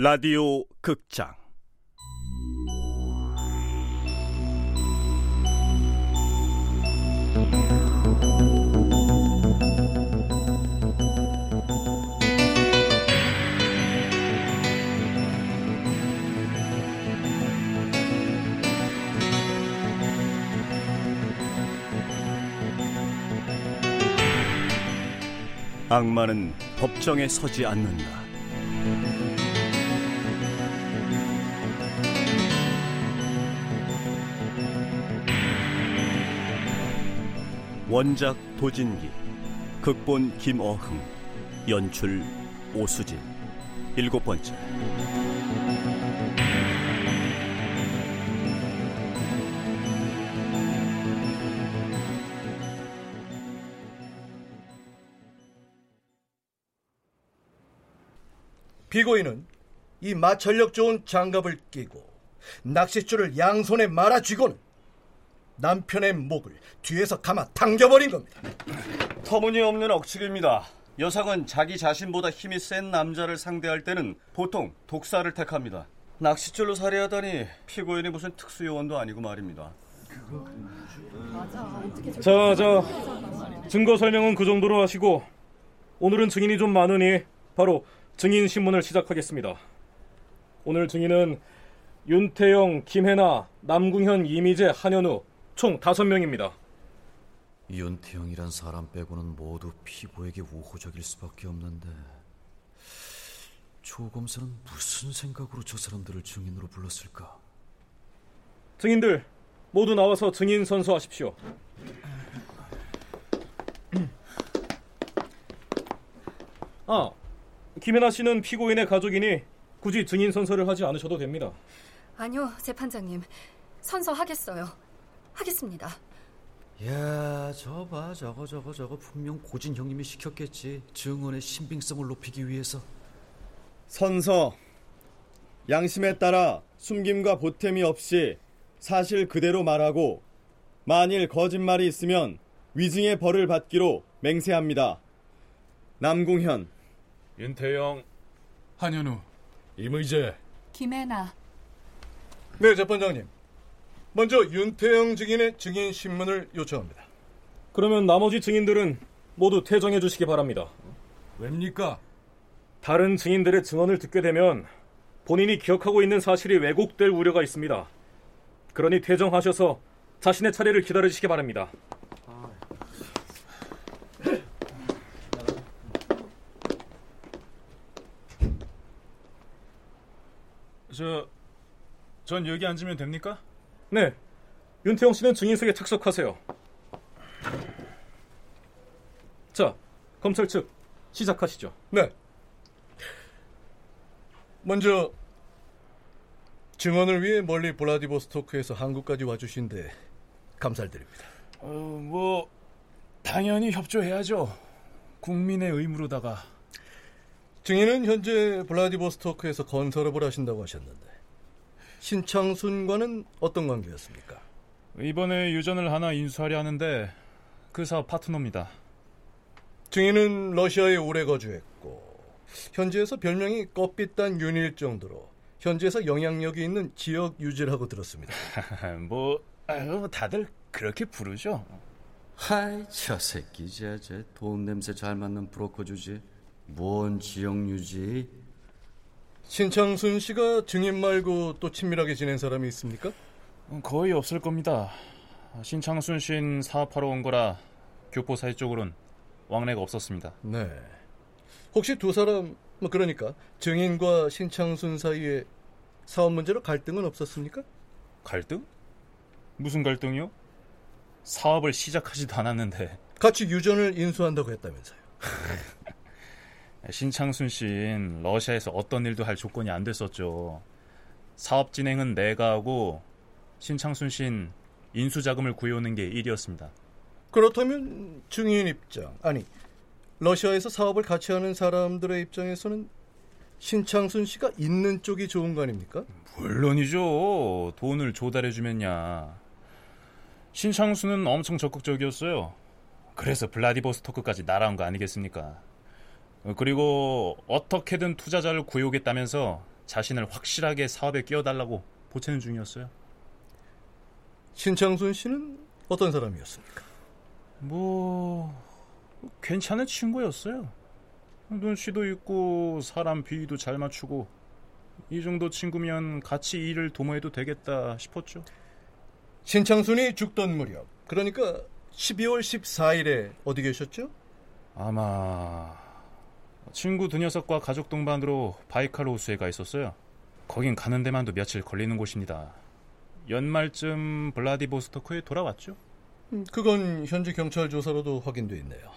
라디오 극장 악마는 법정에 서지 않는다. 원작 도진기, 극본 김어흥, 연출 오수진. 7번째. 피고인은 이 마찰력 좋은 장갑을 끼고 낚싯줄을 양손에 말아쥐고는 남편의 목을 뒤에서 감아 당겨버린 겁니다. 터무니없는 억측입니다. 여성은 자기 자신보다 힘이 센 남자를 상대할 때는 보통 독살을 택합니다. 낚싯줄로 살해하다니 피고인이 무슨 특수요원도 아니고 말입니다. 증거 설명은 그 정도로 하시고 오늘은 증인이 좀 많으니 바로 증인 신문을 시작하겠습니다. 오늘 증인은 윤태영, 김혜나, 남궁현, 이미재, 한현우 총 5명입니다. 윤태영이란 사람 빼고는 모두 피고에게 우호적일 수밖에 없는데 조 검사는 무슨 생각으로 저 사람들을 증인으로 불렀을까? 증인들 모두 나와서 증인 선서하십시오. 김혜나 씨는 피고인의 가족이니 굳이 증인 선서를 하지 않으셔도 됩니다. 아니요, 재판장님. 선서하겠어요. 하겠습니다. 야, 저봐, 저거 분명 고진 형님이 시켰겠지. 증언의 신빙성을 높이기 위해서. 선서. 양심에 따라 숨김과 보탬이 없이 사실 그대로 말하고 만일 거짓말이 있으면 위증의 벌을 받기로 맹세합니다. 남궁현, 윤태영, 한현우, 이미재, 김혜나. 네, 재판장님. 먼저 윤태영 증인의 증인 신문을 요청합니다. 그러면 나머지 증인들은 모두 퇴정해 주시기 바랍니다. 왜입니까? 다른 증인들의 증언을 듣게 되면 본인이 기억하고 있는 사실이 왜곡될 우려가 있습니다. 그러니 퇴정하셔서 자신의 차례를 기다리시기 바랍니다. 전 여기 앉으면 됩니까? 네, 윤태영 씨는 증인석에 착석하세요. 자, 검찰 측 시작하시죠. 네. 먼저 증언을 위해 멀리 블라디보스토크에서 한국까지 와주신데 감사드립니다. 당연히 협조해야죠. 국민의 의무로다가. 증인은 현재 블라디보스토크에서 건설업을 하신다고 하셨는데 신창순과는 어떤 관계였습니까? 이번에 유전을 하나 인수하려 하는데 그 사업 파트너입니다. 증인은 러시아에 오래 거주했고 현지에서 별명이 껍빗단 윤일 정도로 현지에서 영향력이 있는 지역 유지라고 들었습니다. 다들 그렇게 부르죠. 하이, 저 새끼지. 쟤 도움 냄새 잘 맞는 브로커 주지. 뭔 지역 유지? 신창순 씨가 증인 말고 또 친밀하게 지낸 사람이 있습니까? 거의 없을 겁니다. 신창순 씨는 사업하러 온 거라 교포사회 쪽으로는 왕래가 없었습니다. 네. 혹시 두 사람, 그러니까 증인과 신창순 사이에 사업 문제로 갈등은 없었습니까? 갈등? 무슨 갈등이요? 사업을 시작하지도 않았는데. 같이 유전을 인수한다고 했다면서요. 신창순 씨는 러시아에서 어떤 일도 할 조건이 안 됐었죠. 사업 진행은 내가 하고 신창순 씨는 인수자금을 구해오는 게 일이었습니다. 그렇다면 증인 입장, 아니 러시아에서 사업을 같이 하는 사람들의 입장에서는 신창순 씨가 있는 쪽이 좋은 거 아닙니까? 물론이죠. 돈을 조달해주면야. 신창순은 엄청 적극적이었어요. 그래서 블라디보스토크까지 날아온 거 아니겠습니까? 그리고 어떻게든 투자자를 구해오겠다면서 자신을 확실하게 사업에 끼워달라고 보채는 중이었어요. 신창순 씨는 어떤 사람이었습니까? 괜찮은 친구였어요. 눈치도 있고 사람 비위도 잘 맞추고 이 정도 친구면 같이 일을 도모해도 되겠다 싶었죠. 신창순이 죽던 무렵, 그러니까 12월 14일에 어디 계셨죠? 아마 친구 두 녀석과 가족 동반으로 바이칼 호수에 가 있었어요. 거긴 가는 데만도 며칠 걸리는 곳입니다. 연말쯤 블라디보스토크에 돌아왔죠. 그건 현지 경찰 조사로도 확인돼 있네요.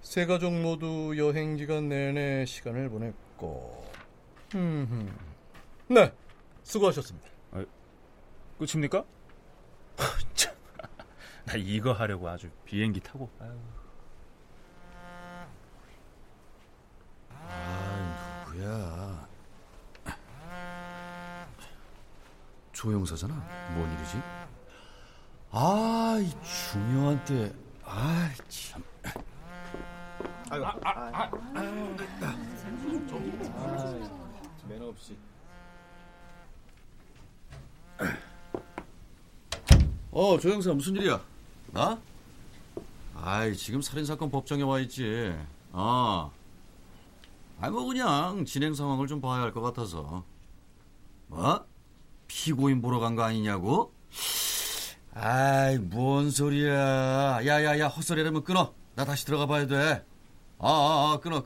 세 가족 모두 여행 기간 내내 시간을 보냈고. 네, 수고하셨습니다. 끝입니까? 나 이거 하려고 아주 비행기 타고. 누구야? 조 형사잖아. 뭔 일이지? 이 중요한 때. 참. 매너 없이. 조 형사, 무슨 일이야? 나? 지금 살인사건 법정에 와 있지. 그냥 진행 상황을 좀 봐야 할 것 같아서. 뭐? 피고인 보러 간 거 아니냐고? 뭔 소리야. 야야야, 헛소리라면 끊어. 나 다시 들어가 봐야 돼. 끊어.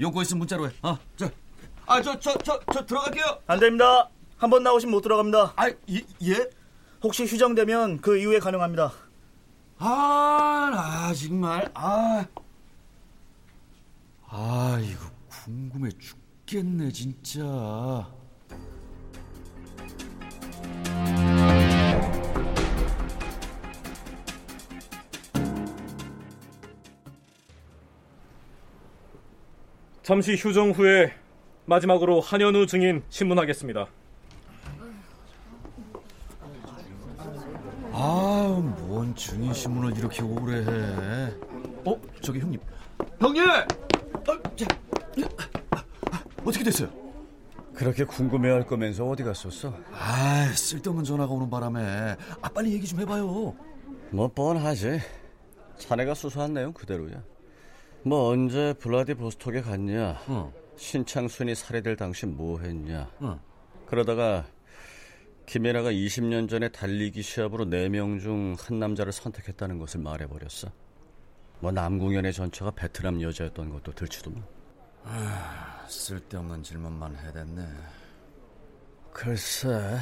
용고 있으면 문자로 해. 저 들어갈게요. 안 됩니다. 한 번 나오시면 못 들어갑니다. 예? 혹시 휴정되면 그 이후에 가능합니다. 정말. 이거 궁금해 죽겠네, 진짜. 잠시 휴정 후에 마지막으로 한현우 증인 신문하겠습니다. 뭔 증인 신문을 이렇게 오래 해. 저기 형님! 어떻게 됐어요? 그렇게 궁금해할 거면서 어디 갔었어? 쓸데없는 전화가 오는 바람에. 빨리 얘기 좀 해봐요. 뻔하지. 자네가 수사한 내용 그대로야. 언제 블라디보스톡에 갔냐? 신창순이 살해될 당시 뭐 했냐? 그러다가 김혜나가 20년 전에 달리기 시합으로 4명 중 한 남자를 선택했다는 것을 말해버렸어. 남궁현의 전처가 베트남 여자였던 것도 들추더만. 쓸데없는 질문만 해댔네. 글쎄,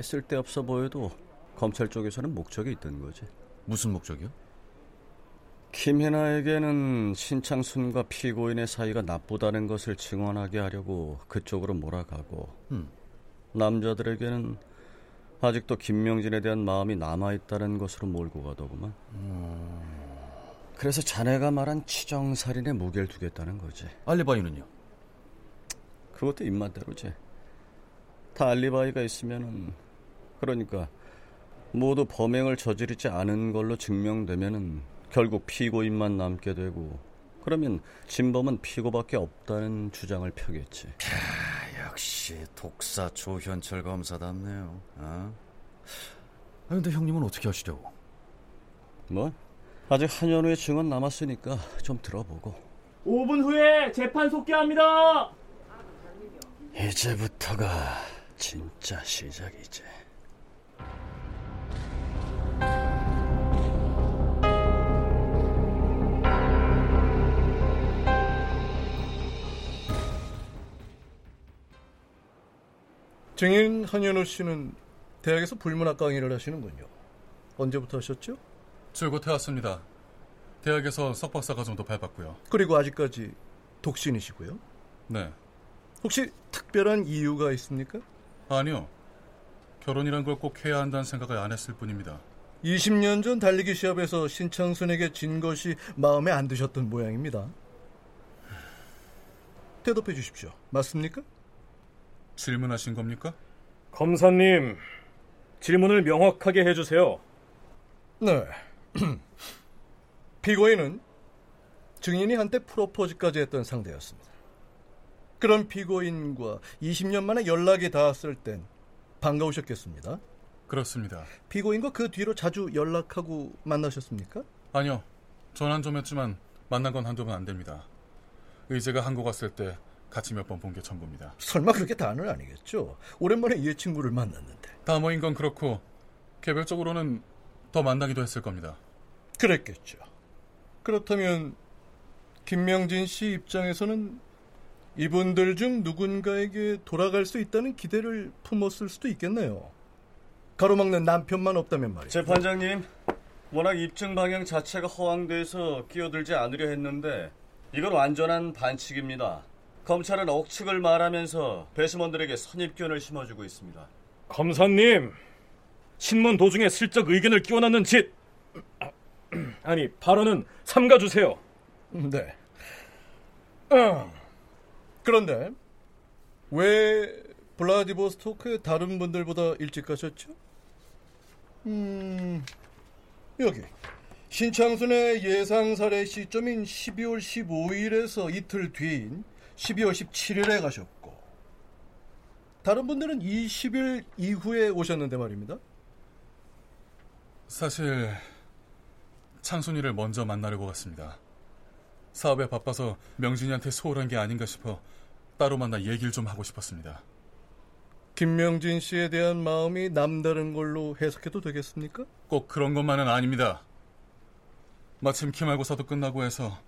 쓸데없어 보여도 검찰 쪽에서는 목적이 있던 거지. 무슨 목적이요? 김혜나에게는 신창순과 피고인의 사이가 나쁘다는 것을 증언하게 하려고 그쪽으로 몰아가고, 남자들에게는 아직도 김명진에 대한 마음이 남아있다는 것으로 몰고 가더구만. 그래서 자네가 말한 치정살인에 무게를 두겠다는 거지. 알리바이는요? 그것도 입맛대로지. 다 알리바이가 있으면은, 그러니까 모두 범행을 저지르지 않은 걸로 증명되면은 결국 피고인만 남게 되고, 그러면 진범은 피고밖에 없다는 주장을 펴겠지. 역시 독사 조현철 검사답네요. 근데 형님은 어떻게 하시려고? 아직 한현우의 증언 남았으니까 좀 들어보고. 5분 후에 재판 속개합니다. 이제부터가 진짜 시작이지. 증인 한현우 씨는 대학에서 불문학 강의를 하시는군요. 언제부터 하셨죠? 줄곧 해왔습니다. 대학에서 석박사 과정도 밟았고요. 그리고 아직까지 독신이시고요? 네. 혹시 특별한 이유가 있습니까? 아니요. 결혼이란 걸 꼭 해야 한다는 생각을 안 했을 뿐입니다. 20년 전 달리기 시합에서 신창순에게 진 것이 마음에 안 드셨던 모양입니다. 대답해 주십시오. 맞습니까? 질문하신 겁니까? 검사님, 질문을 명확하게 해주세요. 네. 피고인은 증인이 한때 프로포즈까지 했던 상대였습니다. 그런 피고인과 20년 만에 연락이 닿았을 땐 반가우셨겠습니다. 그렇습니다. 피고인과 그 뒤로 자주 연락하고 만나셨습니까? 아니요. 전 한 점 했지만 만난 건 한두 번 안 됩니다. 의제가 한국 왔을 때 같이 몇 번 본 게 전부입니다. 설마 그렇게 다는 아니겠죠? 오랜만에 이 친구를 만났는데. 다 모인 건 그렇고 개별적으로는 더 만나기도 했을 겁니다. 그랬겠죠. 그렇다면 김명진 씨 입장에서는 이분들 중 누군가에게 돌아갈 수 있다는 기대를 품었을 수도 있겠네요. 가로막는 남편만 없다면 말이에요. 재판장님, 워낙 입증 방향 자체가 허황돼서 끼어들지 않으려 했는데 이건 완전한 반칙입니다. 검찰은 억측을 말하면서 배심원들에게 선입견을 심어주고 있습니다. 검사님, 신문 도중에 슬쩍 의견을 끼워넣는 짓! 아니, 발언은 삼가주세요. 네. 그런데 왜 블라디보스토크에 다른 분들보다 일찍 가셨죠? 여기 신창순의 예상 살해 시점인 12월 15일에서 이틀 뒤인 12월 17일에 가셨고 다른 분들은 20일 이후에 오셨는데 말입니다. 사실 창순이를 먼저 만나려고 갔습니다. 사업에 바빠서 명진이한테 소홀한 게 아닌가 싶어 따로 만나 얘기를 좀 하고 싶었습니다. 김명진 씨에 대한 마음이 남다른 걸로 해석해도 되겠습니까? 꼭 그런 것만은 아닙니다. 마침 기말고사도 끝나고 해서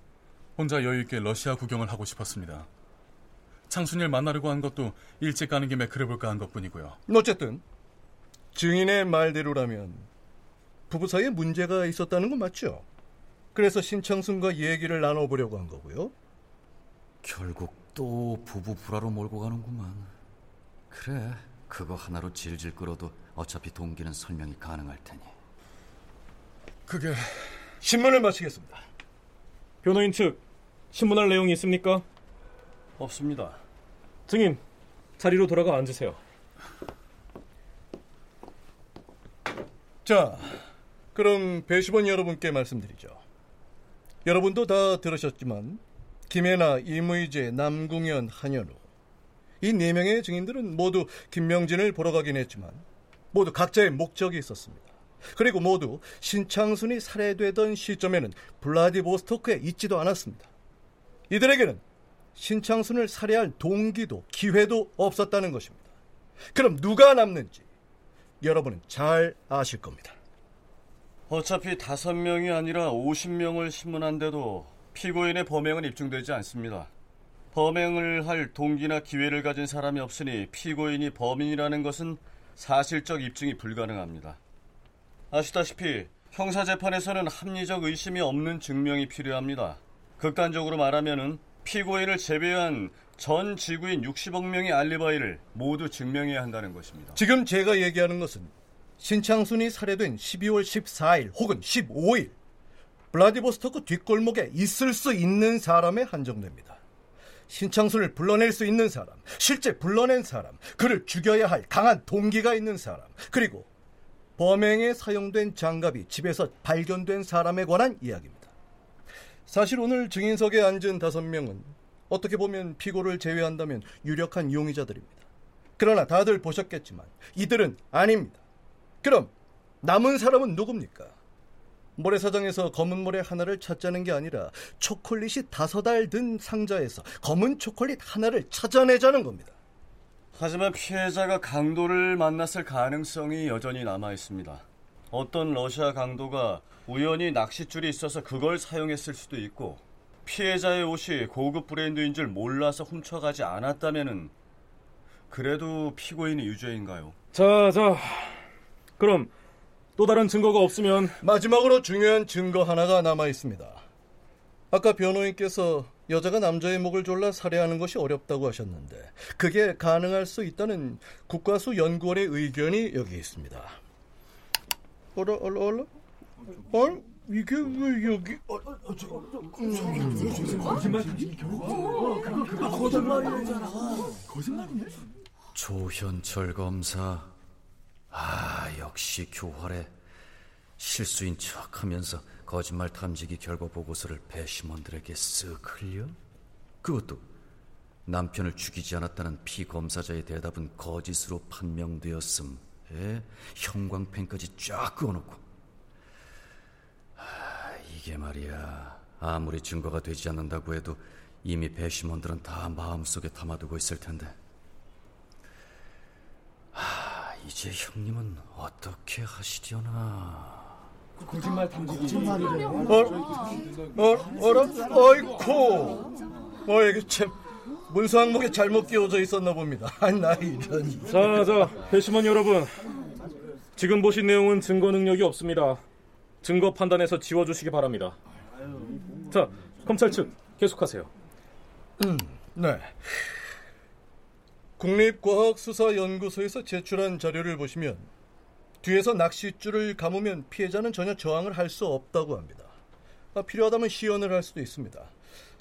혼자 여유있게 러시아 구경을 하고 싶었습니다. 창순이를 만나려고 한 것도 일찍 가는 김에 그래볼까 한 것뿐이고요. 어쨌든 증인의 말대로라면 부부 사이에 문제가 있었다는 건 맞죠? 그래서 신창순과 얘기를 나눠보려고 한 거고요. 결국 또 부부 불화로 몰고 가는구만. 그래, 그거 하나로 질질 끌어도 어차피 동기는 설명이 가능할 테니. 그게... 신문을 마치겠습니다. 변호인 측, 신문할 내용이 있습니까? 없습니다. 증인, 자리로 돌아가 앉으세요. 자, 그럼 배심원 여러분께 말씀드리죠. 여러분도 다 들으셨지만 김혜나, 이미재, 남궁현, 한현우 이 네 명의 증인들은 모두 김명진을 보러 가긴 했지만 모두 각자의 목적이 있었습니다. 그리고 모두 신창순이 살해되던 시점에는 블라디보스토크에 있지도 않았습니다. 이들에게는 신창순을 살해할 동기도 기회도 없었다는 것입니다. 그럼 누가 남는지 여러분은 잘 아실 겁니다. 어차피 5명이 아니라 50명을 신문한데도 피고인의 범행은 입증되지 않습니다. 범행을 할 동기나 기회를 가진 사람이 없으니 피고인이 범인이라는 것은 사실적 입증이 불가능합니다. 아시다시피 형사재판에서는 합리적 의심이 없는 증명이 필요합니다. 극단적으로 말하면 피고인을 제외한 전 지구인 60억 명의 알리바이를 모두 증명해야 한다는 것입니다. 지금 제가 얘기하는 것은 신창순이 살해된 12월 14일 혹은 15일 블라디보스토크 뒷골목에 있을 수 있는 사람에 한정됩니다. 신창순을 불러낼 수 있는 사람, 실제 불러낸 사람, 그를 죽여야 할 강한 동기가 있는 사람, 그리고 범행에 사용된 장갑이 집에서 발견된 사람에 관한 이야기입니다. 사실 오늘 증인석에 앉은 5명은 어떻게 보면 피고를 제외한다면 유력한 용의자들입니다. 그러나 다들 보셨겠지만 이들은 아닙니다. 그럼 남은 사람은 누굽니까? 모래사장에서 검은 모래 하나를 찾자는 게 아니라 초콜릿이 5알 든 상자에서 검은 초콜릿 하나를 찾아내자는 겁니다. 하지만 피해자가 강도를 만났을 가능성이 여전히 남아있습니다. 어떤 러시아 강도가 우연히 낚싯줄이 있어서 그걸 사용했을 수도 있고 피해자의 옷이 고급 브랜드인 줄 몰라서 훔쳐가지 않았다면은 그래도 피고인이 유죄인가요? 자... 그럼 또 다른 증거가 없으면 마지막으로 중요한 증거 하나가 남아있습니다. 아까 변호인께서 여자가 남자의 목을 졸라 살해하는 것이 어렵다고 하셨는데 그게 가능할 수 있다는 국과수 연구원의 의견이 여기 있습니다. 이게 왜 여기... 거짓말이네. 조현철 검사... 역시 교활해. 실수인 척하면서 거짓말 탐지기 결과 보고서를 배심원들에게 쓱 흘려? 그것도 남편을 죽이지 않았다는 피검사자의 대답은 거짓으로 판명되었음에 형광펜까지 쫙 끄어놓고, 이게 말이야 아무리 증거가 되지 않는다고 해도 이미 배심원들은 다 마음속에 담아두고 있을 텐데, 이제 형님은 어떻게 하시려나. 거짓말 탐지기. 어라? 어이쿠. 이게 참 문서 항목에 잘못 끼워져 있었나 봅니다. 나 이런. 자, 배심원 여러분, 지금 보신 내용은 증거 능력이 없습니다. 증거 판단에서 지워주시기 바랍니다. 자, 검찰 측 계속하세요. 네. 국립과학수사연구소에서 제출한 자료를 보시면 뒤에서 낚싯줄을 감으면 피해자는 전혀 저항을 할 수 없다고 합니다. 필요하다면 시연을 할 수도 있습니다.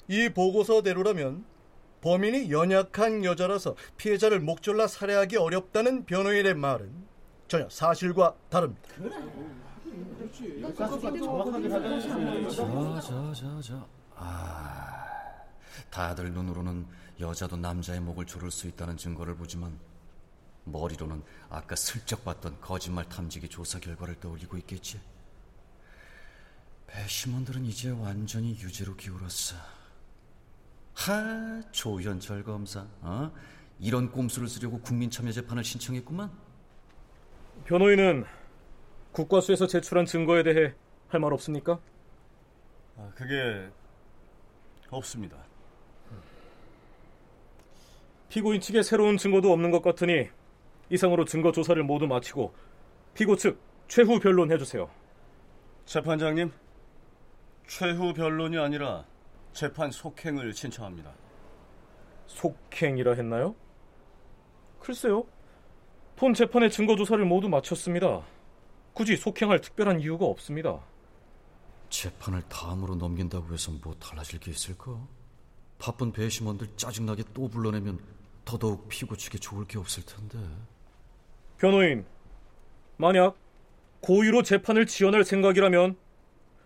이 보고서대로라면 범인이 연약한 여자라서 피해자를 목졸라 살해하기 어렵다는 변호인의 말은 전혀 사실과 다릅니다. 다들 눈으로는 여자도 남자의 목을 조를 수 있다는 증거를 보지만 머리로는 아까 슬쩍 봤던 거짓말 탐지기 조사 결과를 떠올리고 있겠지. 배심원들은 이제 완전히 유죄로 기울었어. 조현철 검사, 이런 꼼수를 쓰려고 국민참여재판을 신청했구만. 변호인은 국과수에서 제출한 증거에 대해 할 말 없습니까? 그게 없습니다. 피고인 측에 새로운 증거도 없는 것 같으니 이상으로 증거 조사를 모두 마치고 피고 측 최후 변론 해주세요. 재판장님, 최후 변론이 아니라 재판 속행을 신청합니다. 속행이라 했나요? 글쎄요, 본 재판의 증거 조사를 모두 마쳤습니다. 굳이 속행할 특별한 이유가 없습니다. 재판을 다음으로 넘긴다고 해서 뭐 달라질 게 있을까? 바쁜 배심원들 짜증나게 또 불러내면 더더욱 피고 측에 좋을 게 없을 텐데. 변호인, 만약 고의로 재판을 지연할 생각이라면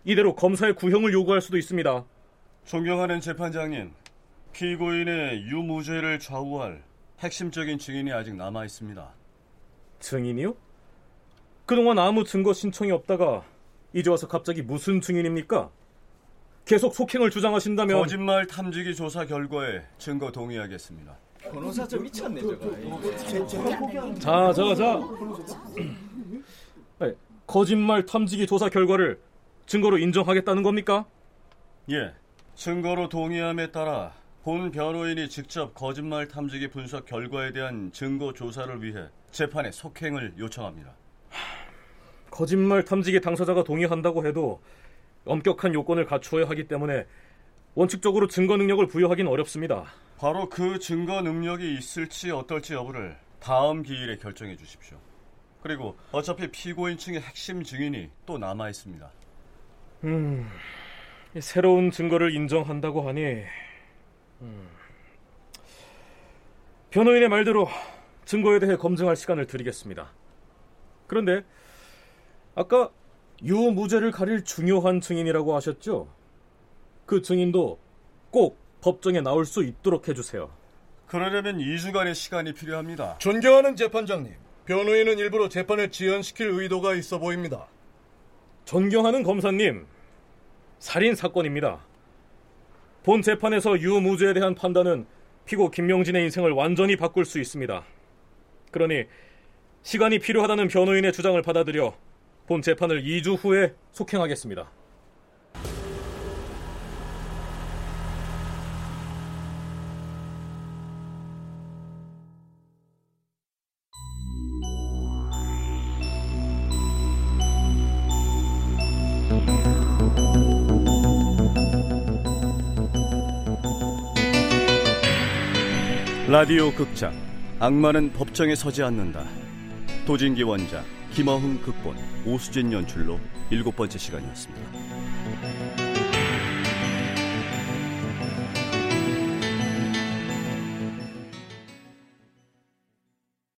이대로 검사의 구형을 요구할 수도 있습니다. 존경하는 재판장님, 피고인의 유무죄를 좌우할 핵심적인 증인이 아직 남아 있습니다. 증인이요? 그동안 아무 증거 신청이 없다가 이제 와서 갑자기 무슨 증인입니까? 계속 속행을 주장하신다면 거짓말 탐지기 조사 결과에 증거 동의하겠습니다. 변호사 좀 미쳤네 저거. 자. 거짓말 탐지기 조사 결과를 증거로 인정하겠다는 겁니까? 예. 증거로 동의함에 따라 본 변호인이 직접 거짓말 탐지기 분석 결과에 대한 증거 조사를 위해 재판에 속행을 요청합니다. 거짓말 탐지기 당사자가 동의한다고 해도 엄격한 요건을 갖추어야 하기 때문에 원칙적으로 증거 능력을 부여하긴 어렵습니다. 바로 그 증거 능력이 있을지 어떨지 여부를 다음 기일에 결정해 주십시오. 그리고 어차피 피고인 측의 핵심 증인이 또 남아 있습니다. 새로운 증거를 인정한다고 하니 변호인의 말대로 증거에 대해 검증할 시간을 드리겠습니다. 그런데 아까 유무죄를 가릴 중요한 증인이라고 하셨죠? 그 증인도 꼭 법정에 나올 수 있도록 해주세요. 그러려면 2주간의 시간이 필요합니다. 존경하는 재판장님, 변호인은 일부러 재판을 지연시킬 의도가 있어 보입니다. 존경하는 검사님, 살인사건입니다. 본 재판에서 유무죄에 대한 판단은 피고 김명진의 인생을 완전히 바꿀 수 있습니다. 그러니 시간이 필요하다는 변호인의 주장을 받아들여 본 재판을 2주 후에 속행하겠습니다. 라디오 극장 악마는 법정에 서지 않는다. 도진기 원작, 김어흥 극본, 오수진 연출로 7번째 시간이었습니다.